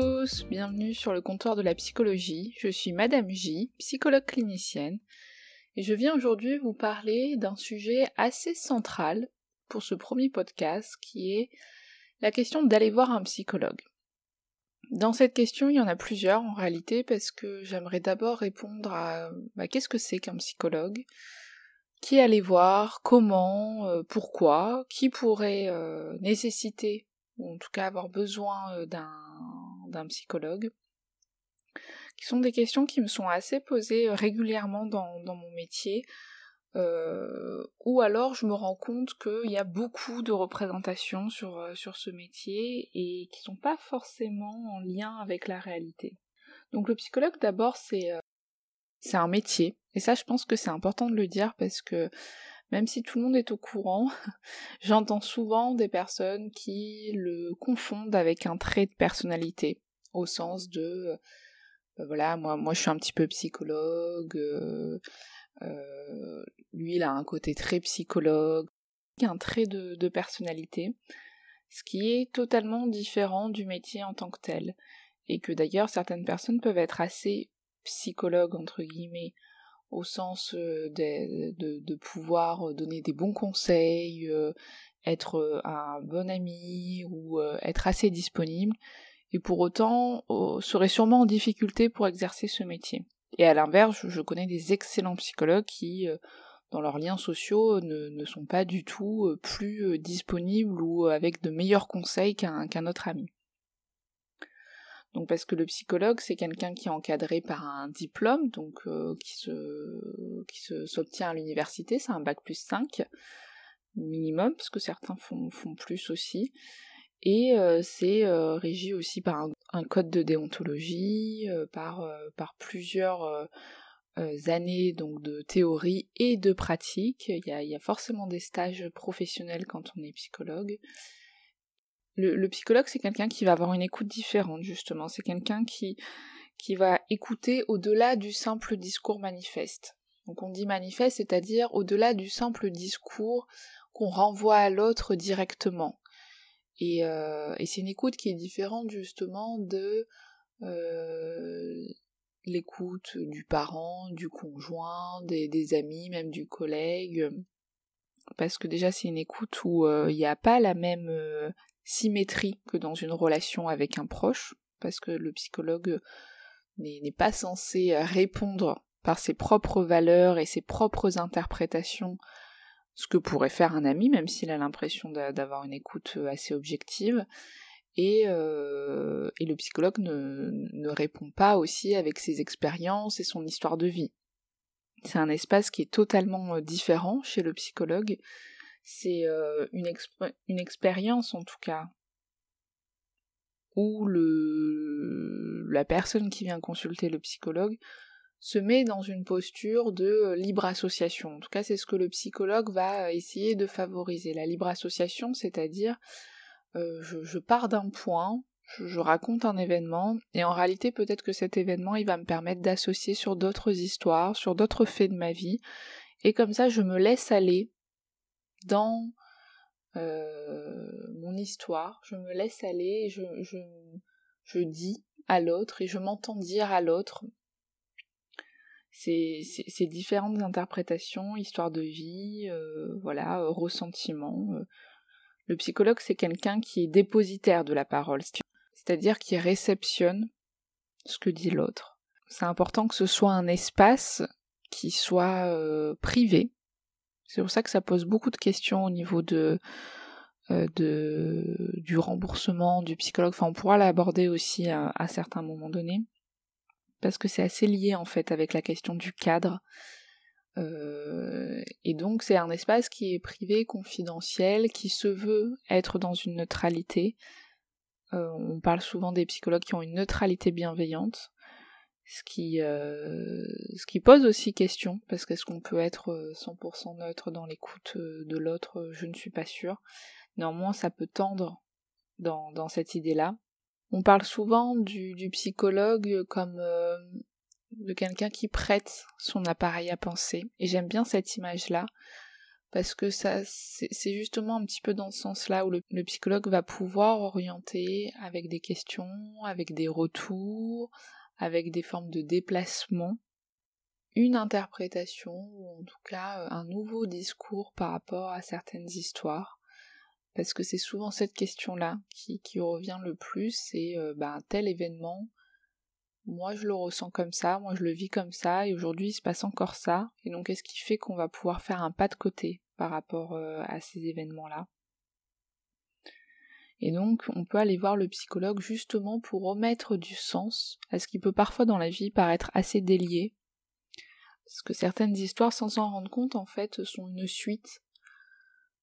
tous, bienvenue sur le comptoir de la psychologie. Je suis Madame J, psychologue clinicienne, et je viens aujourd'hui vous parler d'un sujet assez central pour ce premier podcast, qui est la question d'aller voir un psychologue. Dans cette question, il y en a plusieurs en réalité, parce que j'aimerais d'abord répondre à qu'est-ce que c'est qu'un psychologue ? Qui aller voir ? Comment ? Pourquoi ? Qui pourrait nécessiter, ou en tout cas avoir besoin d'un psychologue, qui sont des questions qui me sont assez posées régulièrement dans mon métier, ou alors je me rends compte qu'il y a beaucoup de représentations sur ce métier et qui ne sont pas forcément en lien avec la réalité. Donc le psychologue d'abord c'est un métier, et ça je pense que c'est important de le dire parce que même si tout le monde est au courant, j'entends souvent des personnes qui le confondent avec un trait de personnalité, au sens de, moi je suis un petit peu psychologue, lui il a un côté très psychologue, un trait de personnalité, ce qui est totalement différent du métier en tant que tel, et que d'ailleurs certaines personnes peuvent être assez psychologues entre guillemets, au sens de pouvoir donner des bons conseils, être un bon ami ou être assez disponible, et pour autant serait sûrement en difficulté pour exercer ce métier. Et à l'inverse, je connais des excellents psychologues qui, dans leurs liens sociaux, ne sont pas du tout plus disponibles ou avec de meilleurs conseils qu'un autre ami. Donc parce que le psychologue, c'est quelqu'un qui est encadré par un diplôme, donc qui s'obtient à l'université, c'est un bac plus 5 minimum, parce que certains font plus aussi, et c'est régi aussi par un code de déontologie, par plusieurs années donc de théorie et de pratique. Il y a forcément des stages professionnels quand on est psychologue. Le psychologue, c'est quelqu'un qui va avoir une écoute différente, justement. C'est quelqu'un qui va écouter au-delà du simple discours manifeste. Donc on dit manifeste, c'est-à-dire au-delà du simple discours qu'on renvoie à l'autre directement. Et c'est une écoute qui est différente, justement, de l'écoute du parent, du conjoint, des amis, même du collègue. Parce que déjà, c'est une écoute où il n'y a pas la même... symétrie que dans une relation avec un proche, parce que le psychologue n'est pas censé répondre par ses propres valeurs et ses propres interprétations, ce que pourrait faire un ami, même s'il a l'impression d'avoir une écoute assez objective, et le psychologue ne répond pas aussi avec ses expériences et son histoire de vie. C'est un espace qui est totalement différent chez le psychologue. C'est une expérience en tout cas, où la personne qui vient consulter le psychologue se met dans une posture de libre association. En tout cas, c'est ce que le psychologue va essayer de favoriser. La libre association, c'est-à-dire je pars d'un point, je raconte un événement, et en réalité peut-être que cet événement il va me permettre d'associer sur d'autres histoires, sur d'autres faits de ma vie, et comme ça je me laisse aller dans mon histoire, je me laisse aller, et je dis à l'autre et je m'entends dire à l'autre ces différentes interprétations, histoire de vie, ressentiments. Le psychologue, c'est quelqu'un qui est dépositaire de la parole, c'est-à-dire qui réceptionne ce que dit l'autre. C'est important que ce soit un espace qui soit privé. C'est pour ça que ça pose beaucoup de questions au niveau du remboursement du psychologue. Enfin, on pourra l'aborder aussi à certains moments donnés, parce que c'est assez lié en fait avec la question du cadre. Et donc c'est un espace qui est privé, confidentiel, qui se veut être dans une neutralité. On parle souvent des psychologues qui ont une neutralité bienveillante. Ce qui pose aussi question, parce qu'est-ce qu'on peut être 100% neutre dans l'écoute de l'autre, je ne suis pas sûre. Néanmoins, ça peut tendre dans cette idée-là. On parle souvent du psychologue comme de quelqu'un qui prête son appareil à penser, et j'aime bien cette image-là, parce que ça, c'est justement un petit peu dans ce sens-là où le psychologue va pouvoir orienter avec des questions, avec des retours, avec des formes de déplacement, une interprétation, ou en tout cas un nouveau discours par rapport à certaines histoires, parce que c'est souvent cette question-là qui revient le plus, c'est tel événement, moi je le ressens comme ça, moi je le vis comme ça, et aujourd'hui il se passe encore ça, et donc qu'est-ce qui fait qu'on va pouvoir faire un pas de côté par rapport à ces événements-là. Et donc on peut aller voir le psychologue justement pour remettre du sens à ce qui peut parfois dans la vie paraître assez délié, parce que certaines histoires, sans s'en rendre compte, en fait, sont une suite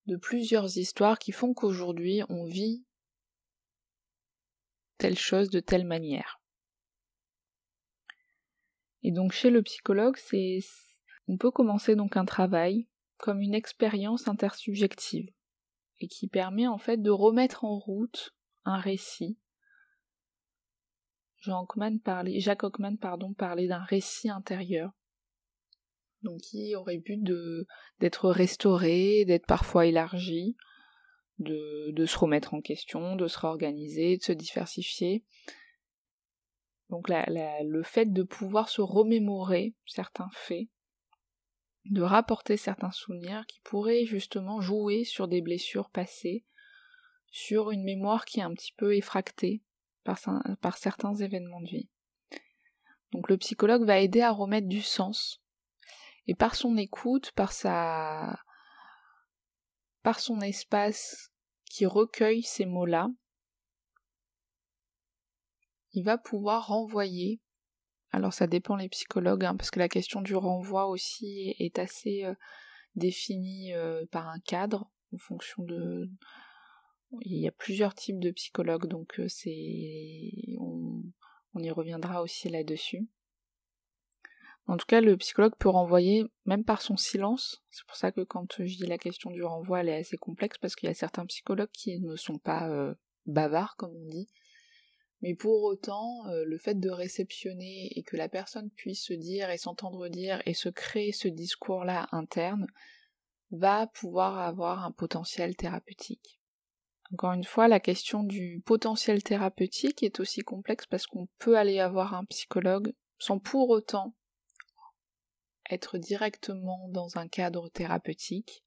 de plusieurs histoires qui font qu'aujourd'hui, on vit telle chose de telle manière. Et donc, chez le psychologue, on peut commencer donc un travail comme une expérience intersubjective, et qui permet, en fait, de remettre en route un récit. Jacques Hockman parlait d'un récit intérieur, donc qui aurait but d'être restauré, d'être parfois élargi, de se remettre en question, de se réorganiser, de se diversifier. Donc le fait de pouvoir se remémorer certains faits, de rapporter certains souvenirs qui pourraient justement jouer sur des blessures passées, sur une mémoire qui est un petit peu effractée par certains événements de vie. Donc le psychologue va aider à remettre du sens. Et par son écoute, par son espace qui recueille ces mots-là, il va pouvoir renvoyer. Alors ça dépend les psychologues, parce que la question du renvoi aussi est assez définie par un cadre, en fonction de... Il y a plusieurs types de psychologues, donc on y reviendra aussi là-dessus. En tout cas, le psychologue peut renvoyer, même par son silence. C'est pour ça que quand je dis la question du renvoi, elle est assez complexe, parce qu'il y a certains psychologues qui ne sont pas bavards, comme on dit. Mais pour autant, le fait de réceptionner et que la personne puisse se dire et s'entendre dire et se créer ce discours-là interne, va pouvoir avoir un potentiel thérapeutique. Encore une fois, la question du potentiel thérapeutique est aussi complexe parce qu'on peut aller avoir un psychologue sans pour autant être directement dans un cadre thérapeutique,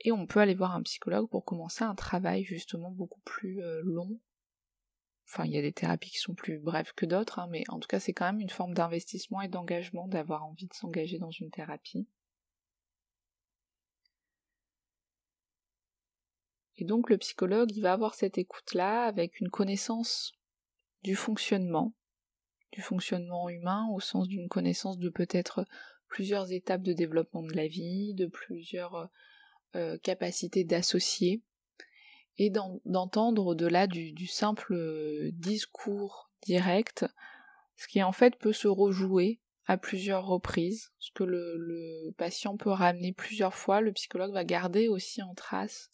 et on peut aller voir un psychologue pour commencer un travail justement beaucoup plus long. Enfin, il y a des thérapies qui sont plus brèves que d'autres, mais en tout cas c'est quand même une forme d'investissement et d'engagement d'avoir envie de s'engager dans une thérapie. Et donc le psychologue, il va avoir cette écoute-là avec une connaissance du fonctionnement humain, au sens d'une connaissance de peut-être plusieurs étapes de développement de la vie, de plusieurs capacités d'associer, et d'entendre au-delà du simple discours direct, ce qui en fait peut se rejouer à plusieurs reprises, ce que le patient peut ramener plusieurs fois. Le psychologue va garder aussi en trace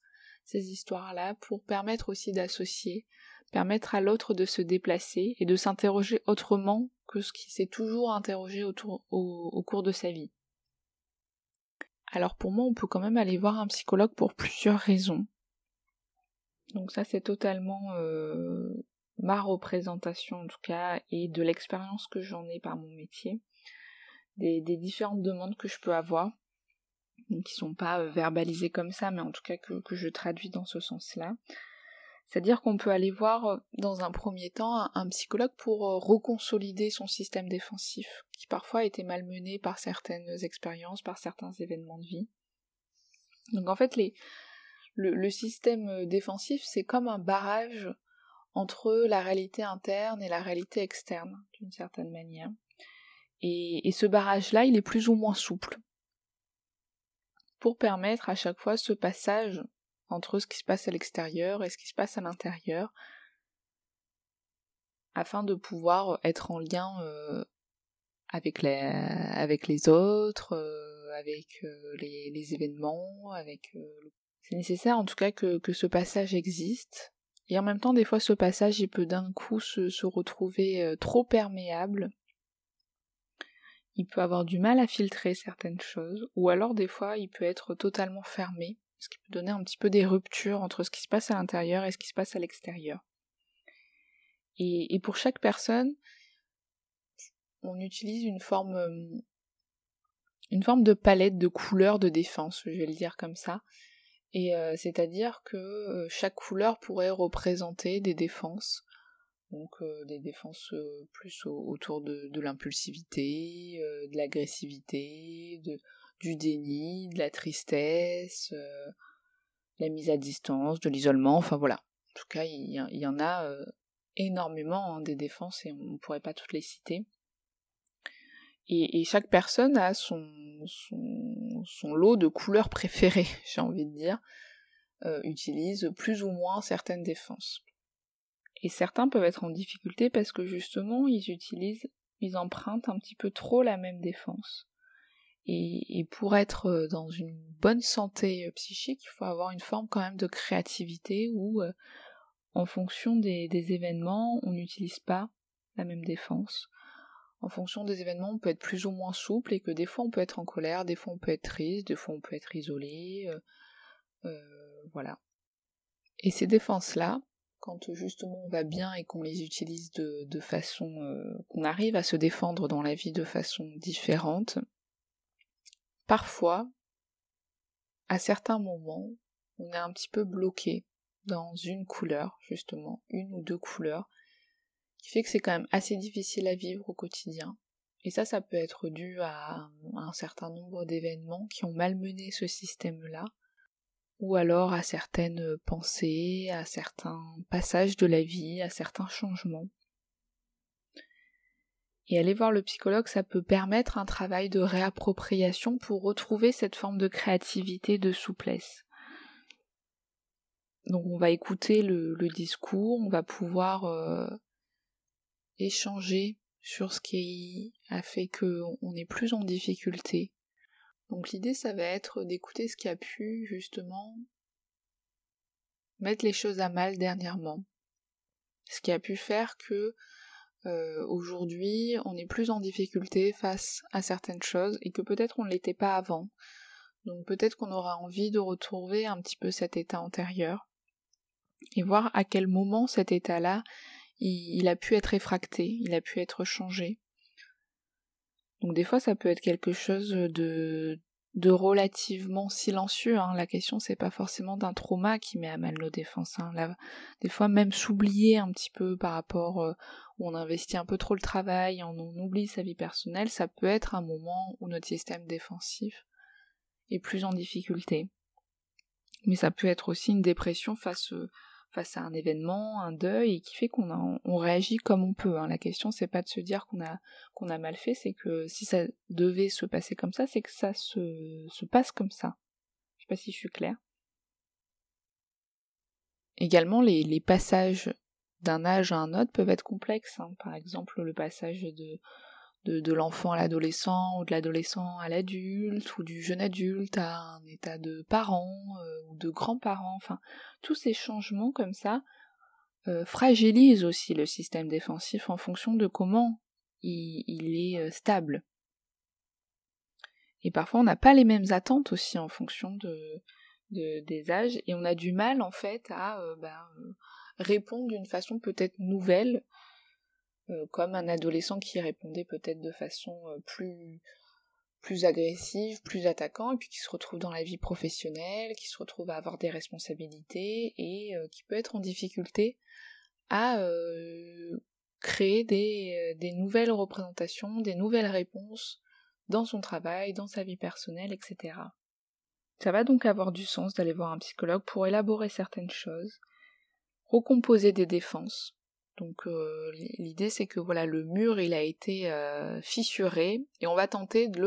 ces histoires-là pour permettre aussi d'associer, permettre à l'autre de se déplacer et de s'interroger autrement que ce qui s'est toujours interrogé au cours de sa vie. Alors pour moi, on peut quand même aller voir un psychologue pour plusieurs raisons. Donc ça, c'est totalement ma représentation en tout cas, et de l'expérience que j'en ai par mon métier, des différentes demandes que je peux avoir, qui sont pas verbalisées comme ça, mais en tout cas que je traduis dans ce sens-là. C'est-à-dire qu'on peut aller voir, dans un premier temps, un psychologue pour reconsolider son système défensif, qui parfois a été malmené par certaines expériences, par certains événements de vie. Donc en fait, le système défensif, c'est comme un barrage entre la réalité interne et la réalité externe, d'une certaine manière. Et ce barrage-là, il est plus ou moins souple, pour permettre à chaque fois ce passage entre ce qui se passe à l'extérieur et ce qui se passe à l'intérieur, afin de pouvoir être en lien avec les autres, avec les événements, avec... C'est nécessaire en tout cas que ce passage existe, et en même temps des fois ce passage il peut d'un coup se retrouver trop perméable, il peut avoir du mal à filtrer certaines choses, ou alors des fois il peut être totalement fermé, ce qui peut donner un petit peu des ruptures entre ce qui se passe à l'intérieur et ce qui se passe à l'extérieur. Et pour chaque personne, on utilise une forme de palette de couleurs de défense, je vais le dire comme ça. Et c'est-à-dire que chaque couleur pourrait représenter des défenses, donc des défenses plus autour de l'impulsivité, de l'agressivité, du déni, de la tristesse, de la mise à distance, de l'isolement, enfin voilà. En tout cas, il y en a énormément des défenses et on ne pourrait pas toutes les citer. Et chaque personne a son lot de couleurs préférées, j'ai envie de dire, utilise plus ou moins certaines défenses. Et certains peuvent être en difficulté parce que justement, ils empruntent un petit peu trop la même défense. Et pour être dans une bonne santé psychique, il faut avoir une forme quand même de créativité où, en fonction des événements, on n'utilise pas la même défense. En fonction des événements, on peut être plus ou moins souple et que des fois on peut être en colère, des fois on peut être triste, des fois on peut être isolé, voilà. Et ces défenses-là, quand justement on va bien et qu'on les utilise de façon... qu'on arrive à se défendre dans la vie de façon différente, parfois, à certains moments, on est un petit peu bloqué dans une couleur, justement, une ou deux couleurs, qui fait que c'est quand même assez difficile à vivre au quotidien. Et ça peut être dû à un certain nombre d'événements qui ont malmené ce système-là, ou alors à certaines pensées, à certains passages de la vie, à certains changements. Et aller voir le psychologue, ça peut permettre un travail de réappropriation pour retrouver cette forme de créativité, de souplesse. Donc on va écouter le discours, on va pouvoir... échanger sur ce qui a fait qu'on est plus en difficulté. Donc l'idée, ça va être d'écouter ce qui a pu, justement, mettre les choses à mal dernièrement. Ce qui a pu faire que, aujourd'hui, on est plus en difficulté face à certaines choses et que peut-être on ne l'était pas avant. Donc peut-être qu'on aura envie de retrouver un petit peu cet état antérieur et voir à quel moment cet état-là il a pu être réfracté, il a pu être changé. Donc des fois ça peut être quelque chose de relativement silencieux, hein. La question c'est pas forcément d'un trauma qui met à mal nos défenses, hein. Là, des fois même s'oublier un petit peu par rapport où on investit un peu trop le travail, on oublie sa vie personnelle, ça peut être un moment où notre système défensif est plus en difficulté. Mais ça peut être aussi une dépression face à un événement, un deuil, et qui fait qu'on réagit comme on peut. Hein. La question, c'est pas de se dire qu'on a mal fait, c'est que si ça devait se passer comme ça, c'est que ça se passe comme ça. Je sais pas si je suis claire. Également, les passages d'un âge à un autre peuvent être complexes. Hein. Par exemple, le passage de l'enfant à l'adolescent, ou de l'adolescent à l'adulte, ou du jeune adulte à un état de parent, ou de grands-parents, enfin, tous ces changements comme ça fragilisent aussi le système défensif en fonction de comment il est stable. Et parfois on n'a pas les mêmes attentes aussi en fonction des âges, et on a du mal en fait à répondre d'une façon peut-être nouvelle, comme un adolescent qui répondait peut-être de façon plus agressive, plus attaquant, et puis qui se retrouve dans la vie professionnelle, qui se retrouve à avoir des responsabilités, et qui peut être en difficulté à créer des nouvelles représentations, des nouvelles réponses dans son travail, dans sa vie personnelle, etc. Ça va donc avoir du sens d'aller voir un psychologue pour élaborer certaines choses, recomposer des défenses. Donc l'idée c'est que voilà, le mur il a été fissuré et on va tenter de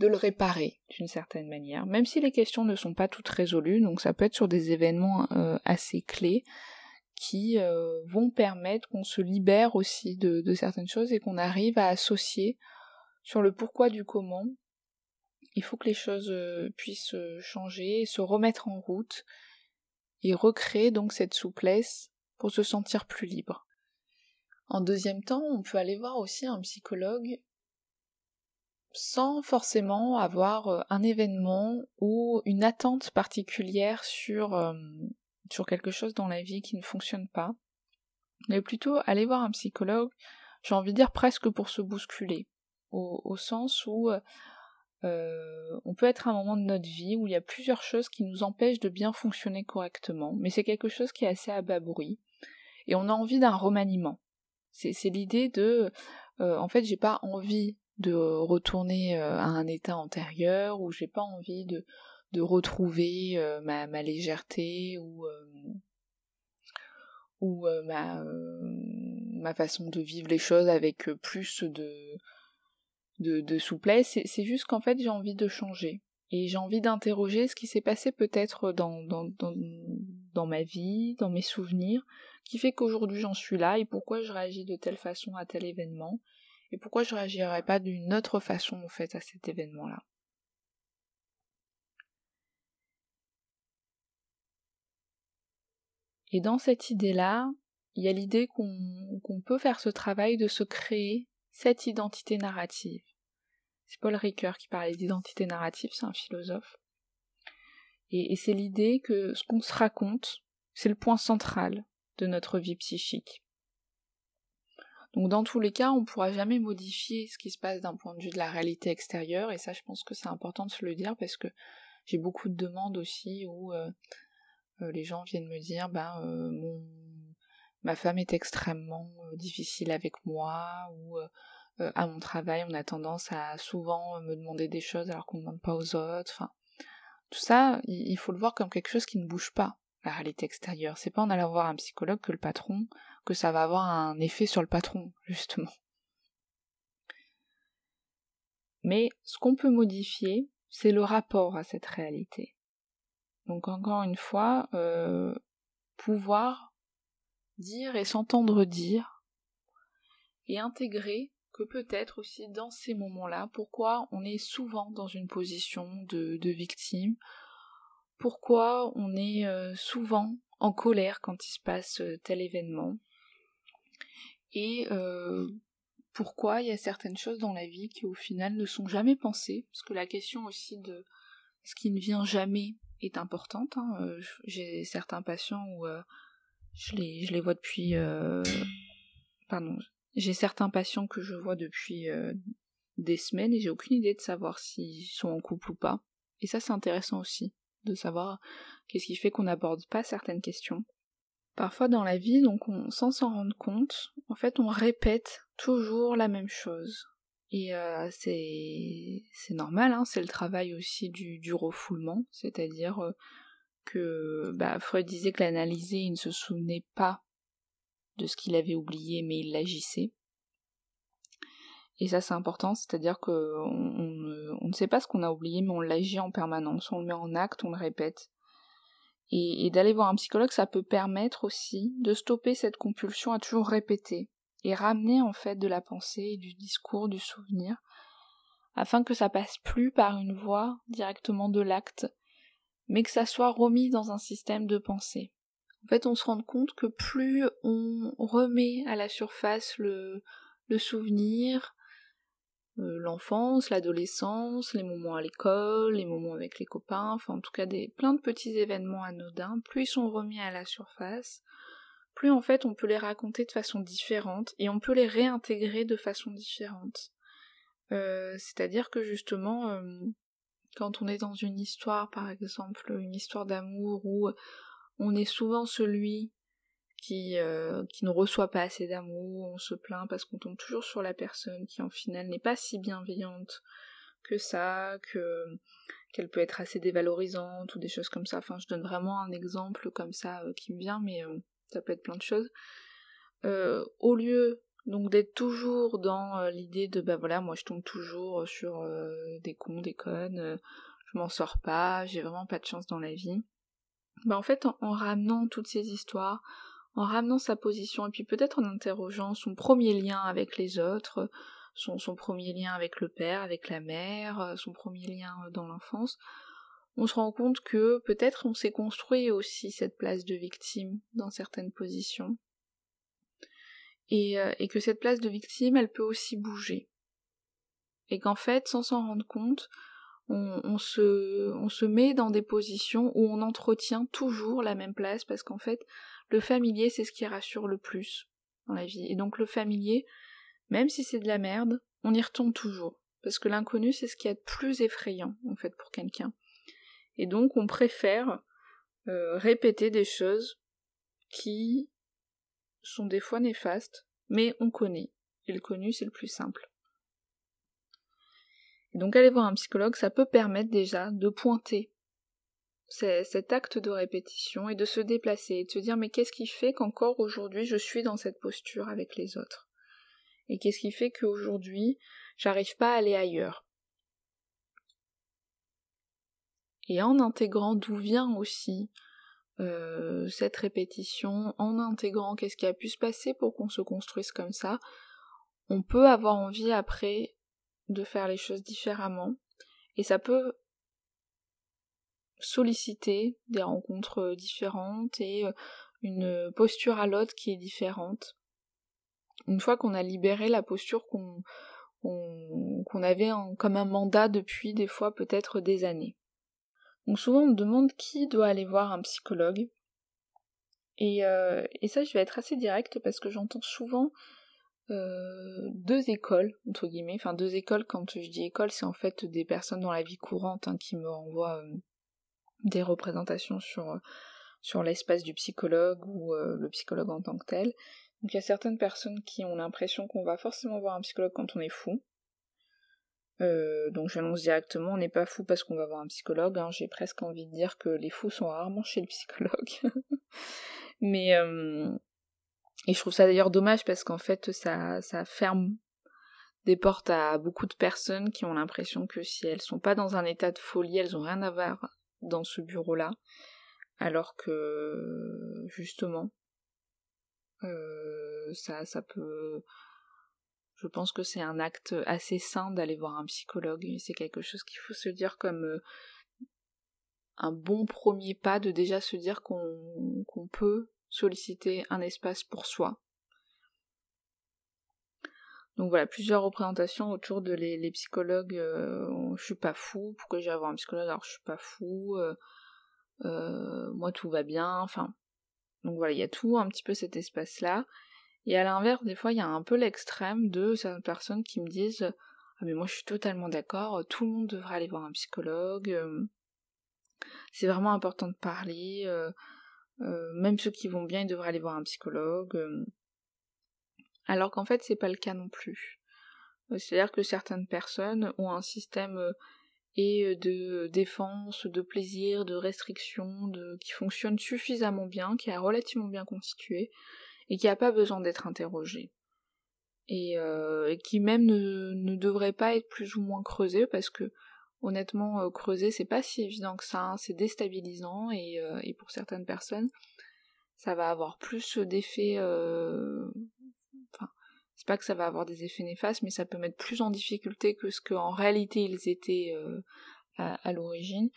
le réparer d'une certaine manière, même si les questions ne sont pas toutes résolues, donc ça peut être sur des événements assez clés qui vont permettre qu'on se libère aussi de certaines choses et qu'on arrive à associer sur le pourquoi du comment. Il faut que les choses puissent changer, se remettre en route et recréer donc cette souplesse pour se sentir plus libre. En deuxième temps, on peut aller voir aussi un psychologue sans forcément avoir un événement ou une attente particulière sur quelque chose dans la vie qui ne fonctionne pas, mais plutôt aller voir un psychologue, j'ai envie de dire presque pour se bousculer, au sens où on peut être à un moment de notre vie où il y a plusieurs choses qui nous empêchent de bien fonctionner correctement, mais c'est quelque chose qui est assez à bas bruit, et on a envie d'un remaniement. C'est l'idée de... en fait, j'ai pas envie de retourner à un état antérieur, ou j'ai pas envie de retrouver ma légèreté, ou ma façon de vivre les choses avec plus de souplesse. C'est juste qu'en fait j'ai envie de changer, et j'ai envie d'interroger ce qui s'est passé peut-être dans ma vie, dans mes souvenirs, qui fait qu'aujourd'hui j'en suis là, et pourquoi je réagis de telle façon à tel événement, et pourquoi je réagirais pas d'une autre façon en fait à cet événement-là. Et dans cette idée-là, il y a l'idée qu'on peut faire ce travail de se créer cette identité narrative. C'est Paul Ricoeur qui parlait d'identité narrative, c'est un philosophe. Et c'est l'idée que ce qu'on se raconte, c'est le point central de notre vie psychique. Donc dans tous les cas, on ne pourra jamais modifier ce qui se passe d'un point de vue de la réalité extérieure, et ça je pense que c'est important de se le dire, parce que j'ai beaucoup de demandes aussi où les gens viennent me dire ma femme est extrêmement difficile avec moi, ou à mon travail on a tendance à souvent me demander des choses alors qu'on ne demande pas aux autres. Enfin, tout ça, il faut le voir comme quelque chose qui ne bouge pas, la réalité extérieure. C'est pas en allant voir un psychologue que ça va avoir un effet sur le patron, justement. Mais ce qu'on peut modifier, c'est le rapport à cette réalité. Donc encore une fois, pouvoir dire et s'entendre dire, et intégrer que peut-être aussi dans ces moments-là, pourquoi on est souvent dans une position de victime, pourquoi on est souvent en colère quand il se passe tel événement, et pourquoi il y a certaines choses dans la vie qui au final ne sont jamais pensées, parce que la question aussi de ce qui ne vient jamais est importante, hein. J'ai certains patients où je les vois depuis... J'ai certains patients que je vois depuis des semaines, et j'ai aucune idée de savoir s'ils sont en couple ou pas. Et ça c'est intéressant aussi, de savoir qu'est-ce qui fait qu'on n'aborde pas certaines questions. Parfois dans la vie, donc sans s'en rendre compte, en fait on répète toujours la même chose. Et c'est normal, hein, c'est le travail aussi du refoulement, c'est-à-dire que Freud disait que l'analysé, il ne se souvenait pas de ce qu'il avait oublié, mais il l'agissait. Et ça c'est important, c'est-à-dire qu'on ne sait pas ce qu'on a oublié, mais on l'agit en permanence, on le met en acte, on le répète. Et d'aller voir un psychologue, ça peut permettre aussi de stopper cette compulsion à toujours répéter, et ramener en fait de la pensée, du discours, du souvenir, afin que ça passe plus par une voie directement de l'acte, mais que ça soit remis dans un système de pensée. En fait, on se rend compte que plus on remet à la surface le souvenir, l'enfance, l'adolescence, les moments à l'école, les moments avec les copains, enfin en tout cas plein de petits événements anodins, plus ils sont remis à la surface, plus en fait on peut les raconter de façon différente, et on peut les réintégrer de façon différente. C'est-à-dire que justement, quand on est dans une histoire, par exemple une histoire d'amour, où on est souvent celui qui ne reçoit pas assez d'amour, on se plaint parce qu'on tombe toujours sur la personne qui en final n'est pas si bienveillante que ça, qu'elle peut être assez dévalorisante, ou des choses comme ça. Enfin, je donne vraiment un exemple comme ça qui me vient, mais... ça peut être plein de choses, au lieu donc d'être toujours dans l'idée de moi je tombe toujours sur des cons, des connes, je m'en sors pas, j'ai vraiment pas de chance dans la vie, en fait en ramenant toutes ces histoires, en ramenant sa position, et puis peut-être en interrogeant son premier lien avec les autres, son premier lien avec le père, avec la mère, son premier lien dans l'enfance, on se rend compte que peut-être on s'est construit aussi cette place de victime dans certaines positions, et que cette place de victime, elle peut aussi bouger. et qu'en fait, sans s'en rendre compte, on se met dans des positions où on entretient toujours la même place, parce qu'en fait, le familier, c'est ce qui rassure le plus dans la vie. Et donc le familier, même si c'est de la merde, on y retombe toujours. Parce que l'inconnu, c'est ce qu'il y a de plus effrayant, en fait, pour quelqu'un. Et donc, on préfère répéter des choses qui sont des fois néfastes, mais on connaît. Et le connu, c'est le plus simple. Et donc, aller voir un psychologue, ça peut permettre déjà de pointer cet acte de répétition et de se déplacer, et de se dire, mais qu'est-ce qui fait qu'encore aujourd'hui, je suis dans cette posture avec les autres ? Et qu'est-ce qui fait qu'aujourd'hui, j'arrive pas à aller ailleurs. Et en intégrant d'où vient aussi cette répétition, en intégrant qu'est-ce qui a pu se passer pour qu'on se construise comme ça, on peut avoir envie après de faire les choses différemment, et ça peut solliciter des rencontres différentes et une posture à l'autre qui est différente. Une fois qu'on a libéré la posture qu'on avait comme un mandat depuis des fois peut-être des années. Donc souvent on me demande qui doit aller voir un psychologue, et ça je vais être assez directe parce que j'entends souvent deux écoles, entre guillemets, enfin deux écoles, quand je dis école c'est en fait des personnes dans la vie courante qui me renvoient des représentations sur l'espace du psychologue ou le psychologue en tant que tel. Donc il y a certaines personnes qui ont l'impression qu'on va forcément voir un psychologue quand on est fou. Donc j'annonce directement, on n'est pas fou parce qu'on va voir un psychologue. J'ai presque envie de dire que les fous sont rarement chez le psychologue. Mais et je trouve ça d'ailleurs dommage parce qu'en fait ça ferme des portes à beaucoup de personnes qui ont l'impression que si elles sont pas dans un état de folie, elles ont rien à voir dans ce bureau-là. Alors que justement... ça peut... Je pense que c'est un acte assez sain d'aller voir un psychologue, et c'est quelque chose qu'il faut se dire comme un bon premier pas, de déjà se dire qu'on peut solliciter un espace pour soi. Donc voilà, plusieurs représentations autour de les psychologues. Je suis pas fou, pourquoi j'ai à voir un psychologue alors je suis pas fou, moi tout va bien, enfin... Donc voilà, il y a tout un petit peu cet espace-là. Et à l'inverse, des fois, il y a un peu l'extrême de certaines personnes qui me disent « Ah mais moi je suis totalement d'accord, tout le monde devrait aller voir un psychologue, c'est vraiment important de parler, même ceux qui vont bien, ils devraient aller voir un psychologue. » Alors qu'en fait, c'est pas le cas non plus. C'est-à-dire que certaines personnes ont un système... et de défense, de plaisir, de restriction, qui fonctionne suffisamment bien, qui est relativement bien constitué, et qui n'a pas besoin d'être interrogé. Et qui même ne devrait pas être plus ou moins creusé, parce que honnêtement, creuser, c'est pas si évident que ça, c'est déstabilisant, et pour certaines personnes, ça va avoir plus d'effets... Enfin, c'est pas que ça va avoir des effets néfastes, mais ça peut mettre plus en difficulté que ce qu'en réalité ils étaient à l'origine.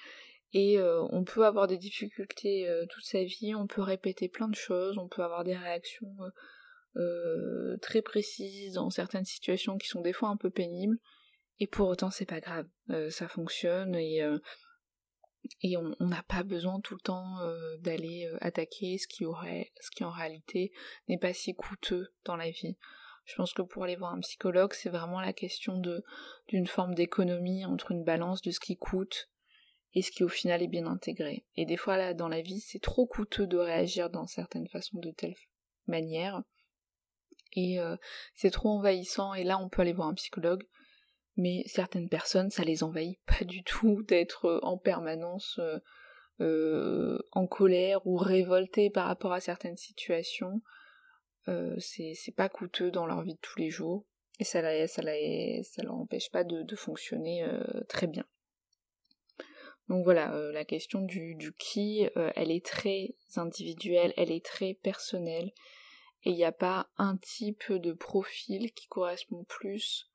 Et on peut avoir des difficultés toute sa vie, on peut répéter plein de choses, on peut avoir des réactions très précises dans certaines situations qui sont des fois un peu pénibles, et pour autant c'est pas grave, ça fonctionne, et on n'a pas besoin tout le temps d'aller attaquer ce qui en réalité n'est pas si coûteux dans la vie. Je pense que pour aller voir un psychologue, c'est vraiment la question d'une forme d'économie entre une balance de ce qui coûte et ce qui au final est bien intégré. Et des fois là, dans la vie, c'est trop coûteux de réagir dans certaines façons de telle manière, et c'est trop envahissant, et là on peut aller voir un psychologue, mais certaines personnes, ça les envahit pas du tout d'être en permanence en colère ou révoltées par rapport à certaines situations. C'est pas coûteux dans leur vie de tous les jours, et ça leur empêche pas de fonctionner très bien. Donc voilà, la question du qui, elle est très individuelle, elle est très personnelle, et il n'y a pas un type de profil qui correspond plus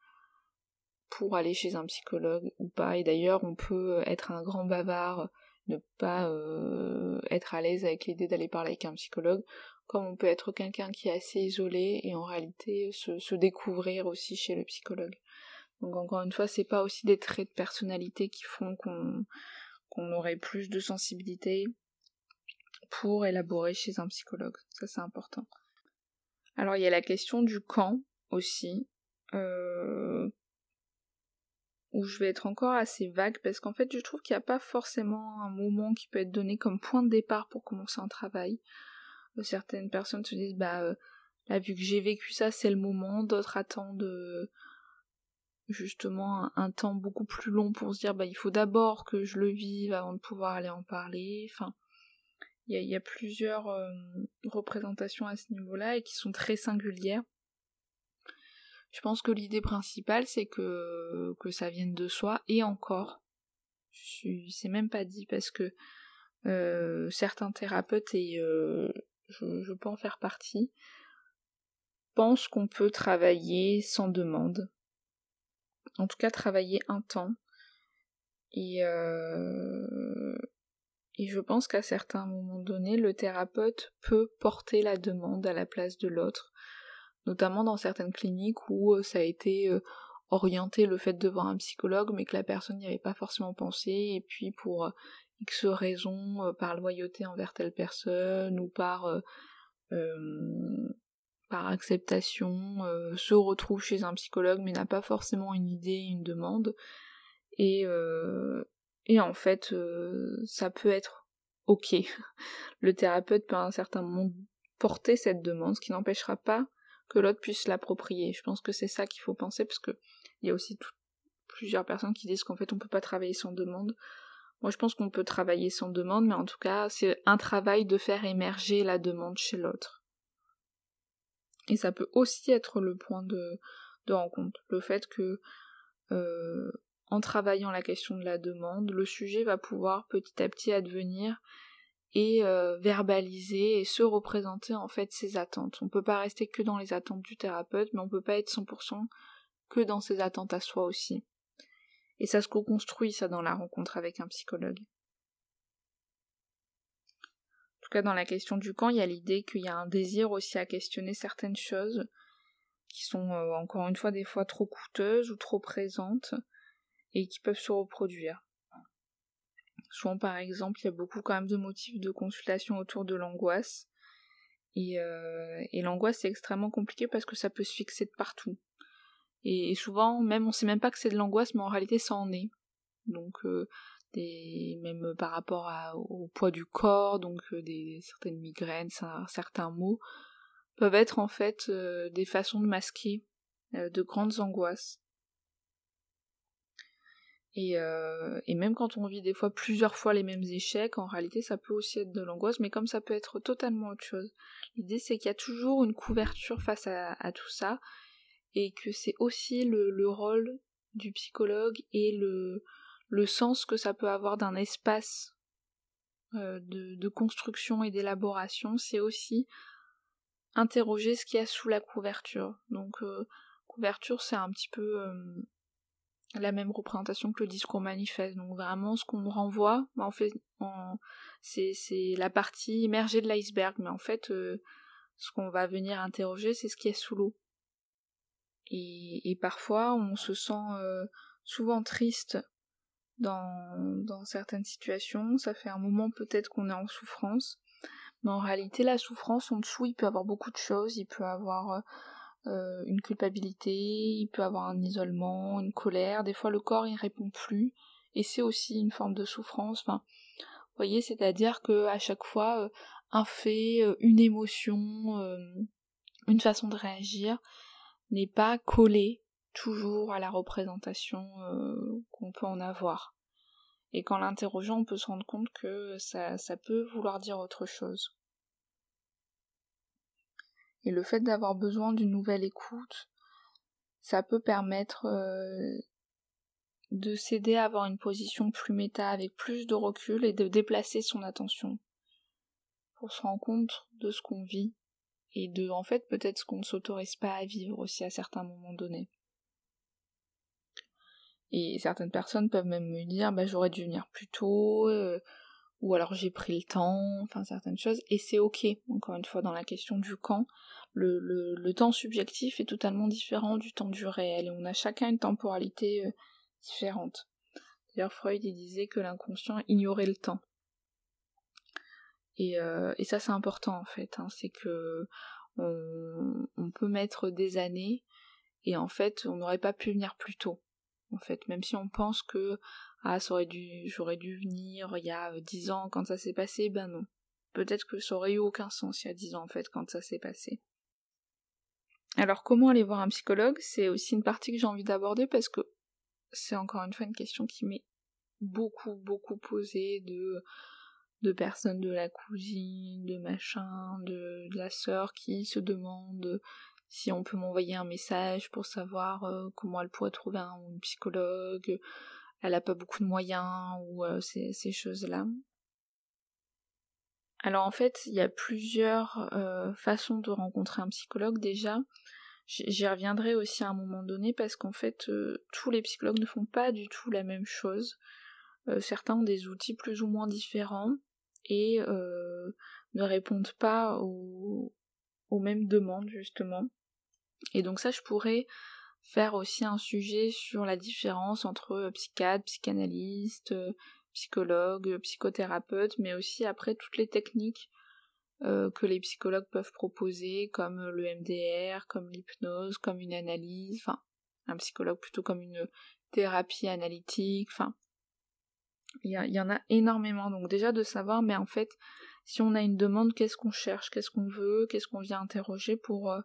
pour aller chez un psychologue ou pas. Et d'ailleurs on peut être un grand bavard, ne pas être à l'aise avec l'idée d'aller parler avec un psychologue, comme on peut être quelqu'un qui est assez isolé et en réalité se découvrir aussi chez le psychologue. Donc encore une fois, c'est pas aussi des traits de personnalité qui font qu'on aurait plus de sensibilité pour élaborer chez un psychologue. Ça, c'est important. Alors il y a la question du quand aussi, où je vais être encore assez vague, parce qu'en fait je trouve qu'il n'y a pas forcément un moment qui peut être donné comme point de départ pour commencer un travail. Certaines personnes se disent là vu que j'ai vécu ça, c'est le moment. D'autres attendent justement un temps beaucoup plus long pour se dire il faut d'abord que je le vive avant de pouvoir aller en parler. Enfin, il y a plusieurs représentations à ce niveau-là et qui sont très singulières. Je pense que l'idée principale, c'est que ça vienne de soi, et encore, c'est même pas dit, parce que certains thérapeutes, et je peux en faire partie, pensent qu'on peut travailler sans demande, en tout cas travailler un temps, et je pense qu'à certains moments donnés, le thérapeute peut porter la demande à la place de l'autre, notamment dans certaines cliniques où ça a été orienté le fait de voir un psychologue, mais que la personne n'y avait pas forcément pensé, et puis pour X raisons, par loyauté envers telle personne, ou par acceptation, se retrouve chez un psychologue mais n'a pas forcément une idée, une demande, et en fait ça peut être ok. Le thérapeute peut à un certain moment porter cette demande, ce qui n'empêchera pas que l'autre puisse l'approprier. Je pense que c'est ça qu'il faut penser, parce que il y a aussi plusieurs personnes qui disent qu'en fait on peut pas travailler sans demande. Moi je pense qu'on peut travailler sans demande, mais en tout cas c'est un travail de faire émerger la demande chez l'autre. Et ça peut aussi être le point de rencontre. Le fait que en travaillant la question de la demande, le sujet va pouvoir petit à petit advenir et verbaliser et se représenter en fait ses attentes. On peut pas rester que dans les attentes du thérapeute, mais on peut pas être 100% que dans ses attentes à soi aussi. Et ça se co-construit ça dans la rencontre avec un psychologue. En tout cas dans la question du quand, il y a l'idée qu'il y a un désir aussi à questionner certaines choses qui sont encore une fois des fois trop coûteuses ou trop présentes et qui peuvent se reproduire. Souvent, par exemple, il y a beaucoup quand même de motifs de consultation autour de l'angoisse. Et l'angoisse, c'est extrêmement compliqué parce que ça peut se fixer de partout. Et souvent, même on sait même pas que c'est de l'angoisse, mais en réalité, ça en est. Donc, même par rapport au poids du corps, donc certaines migraines, certains maux, peuvent être en fait des façons de masquer de grandes angoisses. Et même quand on vit des fois plusieurs fois les mêmes échecs, en réalité ça peut aussi être de l'angoisse, mais comme ça peut être totalement autre chose. L'idée c'est qu'il y a toujours une couverture face à tout ça, et que c'est aussi le rôle du psychologue et le sens que ça peut avoir d'un espace de construction et d'élaboration, c'est aussi interroger ce qu'il y a sous la couverture. Donc couverture c'est un petit peu la même représentation que le discours manifeste, donc vraiment ce qu'on me renvoie, c'est la partie émergée de l'iceberg, mais en fait ce qu'on va venir interroger c'est ce qui est sous l'eau, et parfois on se sent souvent triste dans certaines situations, ça fait un moment peut-être qu'on est en souffrance, mais en réalité la souffrance en dessous il peut avoir beaucoup de choses, il peut avoir une culpabilité, il peut avoir un isolement, une colère, des fois le corps il répond plus, et c'est aussi une forme de souffrance, enfin, vous voyez, c'est-à-dire que à chaque fois, un fait, une émotion, une façon de réagir, n'est pas collée toujours à la représentation qu'on peut en avoir. Et qu'en l'interrogeant, on peut se rendre compte que ça peut vouloir dire autre chose. Et le fait d'avoir besoin d'une nouvelle écoute, ça peut permettre de s'aider à avoir une position plus méta, avec plus de recul, et de déplacer son attention pour se rendre compte de ce qu'on vit, et de, en fait, peut-être ce qu'on ne s'autorise pas à vivre aussi à certains moments donnés. Et certaines personnes peuvent même me dire, j'aurais dû venir plus tôt, ou alors j'ai pris le temps, enfin certaines choses, et c'est ok, encore une fois, dans la question du quand, le temps subjectif est totalement différent du temps du réel, et on a chacun une temporalité différente. D'ailleurs, Freud il disait que l'inconscient ignorait le temps. Et ça c'est important en fait, hein, c'est que on peut mettre des années et en fait on n'aurait pas pu venir plus tôt. En fait, même si on pense que j'aurais dû venir il y a 10 ans quand ça s'est passé, ben non. Peut-être que ça aurait eu aucun sens il y a 10 ans en fait quand ça s'est passé. Alors comment aller voir un psychologue ? C'est aussi une partie que j'ai envie d'aborder parce que c'est encore une fois une question qui m'est beaucoup posée de personnes de la cousine, de machin, de la sœur qui se demandent si on peut m'envoyer un message pour savoir comment elle pourrait trouver un psychologue, elle n'a pas beaucoup de moyens, ou ces choses-là. Alors en fait, il y a plusieurs façons de rencontrer un psychologue déjà. J'y reviendrai aussi à un moment donné parce qu'en fait, tous les psychologues ne font pas du tout la même chose. Certains ont des outils plus ou moins différents et ne répondent pas aux mêmes demandes justement. Et donc ça, je pourrais faire aussi un sujet sur la différence entre psychiatre, psychanalyste, psychologue, psychothérapeute, mais aussi après toutes les techniques que les psychologues peuvent proposer, comme l'EMDR, comme l'hypnose, comme une analyse, enfin un psychologue plutôt comme une thérapie analytique, enfin il y en a énormément. Donc déjà de savoir, mais en fait, si on a une demande, qu'est-ce qu'on cherche, qu'est-ce qu'on veut, qu'est-ce qu'on vient interroger pour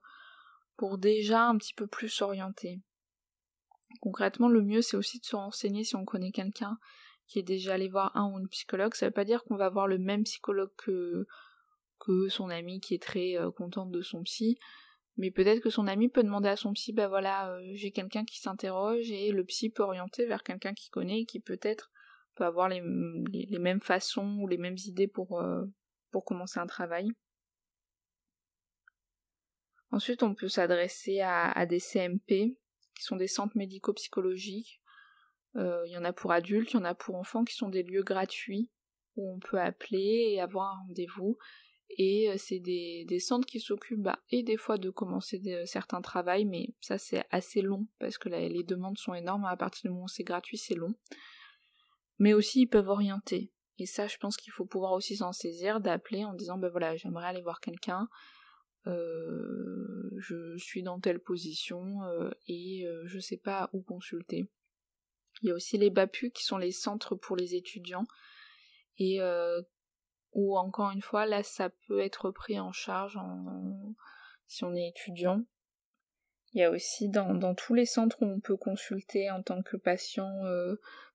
déjà un petit peu plus s'orienter. Concrètement, le mieux c'est aussi de se renseigner si on connaît quelqu'un qui est déjà allé voir un ou une psychologue. Ça veut pas dire qu'on va voir le même psychologue que son ami qui est très contente de son psy, mais peut-être que son ami peut demander à son psy, bah voilà, j'ai quelqu'un qui s'interroge, et le psy peut orienter vers quelqu'un qui connaît et qui peut-être peut avoir les mêmes façons ou les mêmes idées pour commencer un travail. Ensuite, on peut s'adresser à des CMP, qui sont des centres médico-psychologiques. Il y en a pour adultes, il y en a pour enfants, qui sont des lieux gratuits où on peut appeler et avoir un rendez-vous. Et c'est des centres qui s'occupent et des fois de commencer certains travaux, mais ça c'est assez long parce que les demandes sont énormes. À partir du moment où c'est gratuit, c'est long. Mais aussi ils peuvent orienter. Et ça, je pense qu'il faut pouvoir aussi s'en saisir, d'appeler en disant ben voilà, j'aimerais aller voir quelqu'un, je suis dans telle position et je sais pas où consulter. Il y a aussi les BAPU qui sont les centres pour les étudiants et où encore une fois là ça peut être pris en charge si on est étudiant. Il y a aussi dans tous les centres où on peut consulter en tant que patient,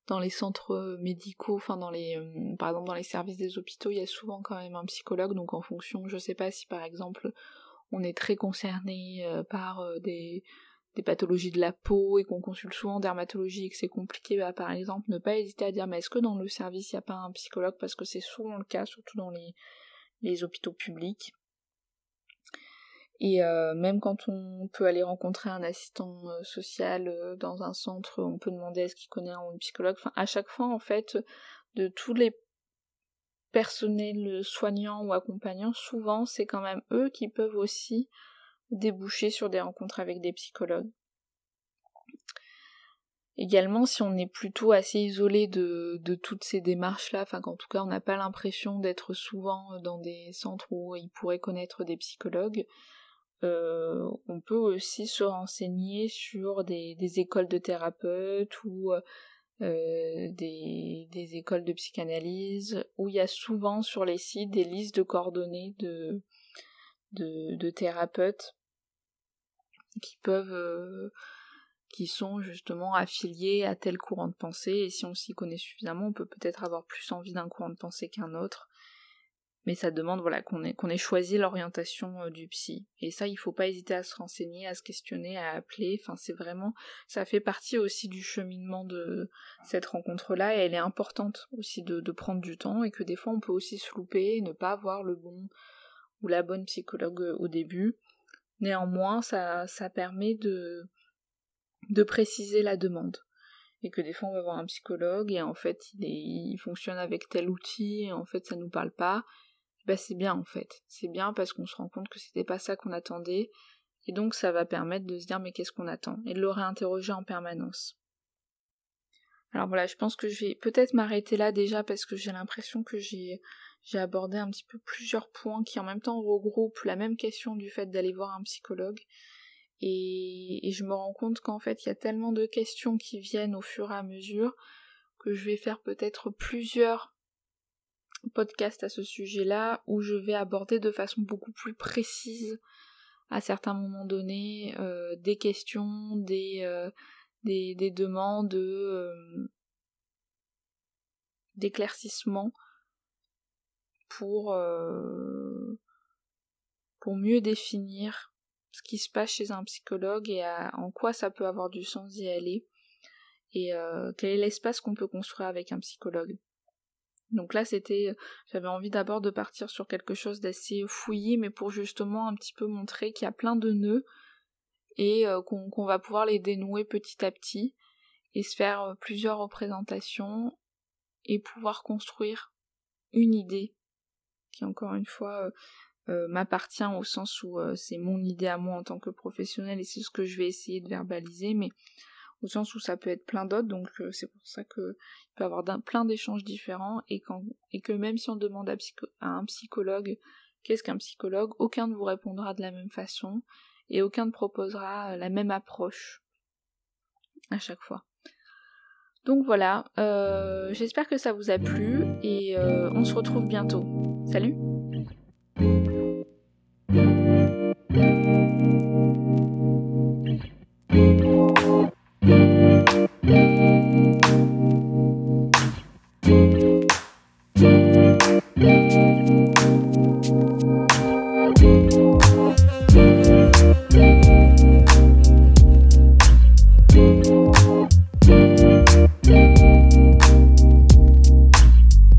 dans les centres médicaux, enfin par exemple dans les services des hôpitaux, il y a souvent quand même un psychologue, donc en fonction, je sais pas si par exemple on est très concerné par des pathologies de la peau et qu'on consulte souvent en dermatologie et que c'est compliqué, par exemple ne pas hésiter à dire mais est-ce que dans le service il n'y a pas un psychologue, parce que c'est souvent le cas, surtout dans les hôpitaux publics. Et même quand on peut aller rencontrer un assistant social dans un centre, on peut demander est-ce qu'il connaît un ou une psychologue. Enfin, à chaque fois, en fait, de tous les personnels soignants ou accompagnants, souvent, c'est quand même eux qui peuvent aussi déboucher sur des rencontres avec des psychologues. Également, si on est plutôt assez isolé de toutes ces démarches-là, enfin qu'en tout cas, on n'a pas l'impression d'être souvent dans des centres où ils pourraient connaître des psychologues, on peut aussi se renseigner sur des écoles de thérapeutes ou des écoles de psychanalyse, où il y a souvent sur les sites des listes de coordonnées de thérapeutes qui peuvent qui sont justement affiliés à tel courant de pensée, et si on s'y connaît suffisamment, on peut peut-être avoir plus envie d'un courant de pensée qu'un autre. Mais ça demande voilà qu'on ait choisi l'orientation du psy. Et ça, il faut pas hésiter à se renseigner, à se questionner, à appeler. Enfin, c'est vraiment, ça fait partie aussi du cheminement de cette rencontre-là, et elle est importante aussi de prendre du temps, et que des fois on peut aussi se louper et ne pas avoir le bon ou la bonne psychologue au début. Néanmoins, ça permet de préciser la demande, et que des fois on va voir un psychologue et en fait il fonctionne avec tel outil et en fait ça nous parle pas, bah c'est bien en fait. C'est bien parce qu'on se rend compte que c'était pas ça qu'on attendait, et donc ça va permettre de se dire mais qu'est-ce qu'on attend, et de le réinterroger en permanence. Alors voilà, je pense que je vais peut-être m'arrêter là déjà parce que j'ai l'impression que j'ai abordé un petit peu plusieurs points qui en même temps regroupent la même question du fait d'aller voir un psychologue. Et je me rends compte qu'en fait il y a tellement de questions qui viennent au fur et à mesure que je vais faire peut-être plusieurs podcasts à ce sujet-là où je vais aborder de façon beaucoup plus précise à certains moments donnés des questions, des demandes d'éclaircissement pour mieux définir ce qui se passe chez un psychologue et en quoi ça peut avoir du sens d'y aller et quel est l'espace qu'on peut construire avec un psychologue. Donc là j'avais envie d'abord de partir sur quelque chose d'assez fouillé mais pour justement un petit peu montrer qu'il y a plein de nœuds et qu'on va pouvoir les dénouer petit à petit et se faire plusieurs représentations et pouvoir construire une idée qui encore une fois m'appartient au sens où c'est mon idée à moi en tant que professionnelle et c'est ce que je vais essayer de verbaliser, mais au sens où ça peut être plein d'autres, donc c'est pour ça qu'il peut y avoir plein d'échanges différents et que même si on demande à un psychologue qu'est-ce qu'un psychologue, aucun ne vous répondra de la même façon et aucun ne proposera la même approche à chaque fois. Donc voilà, j'espère que ça vous a plu et on se retrouve bientôt. Salut!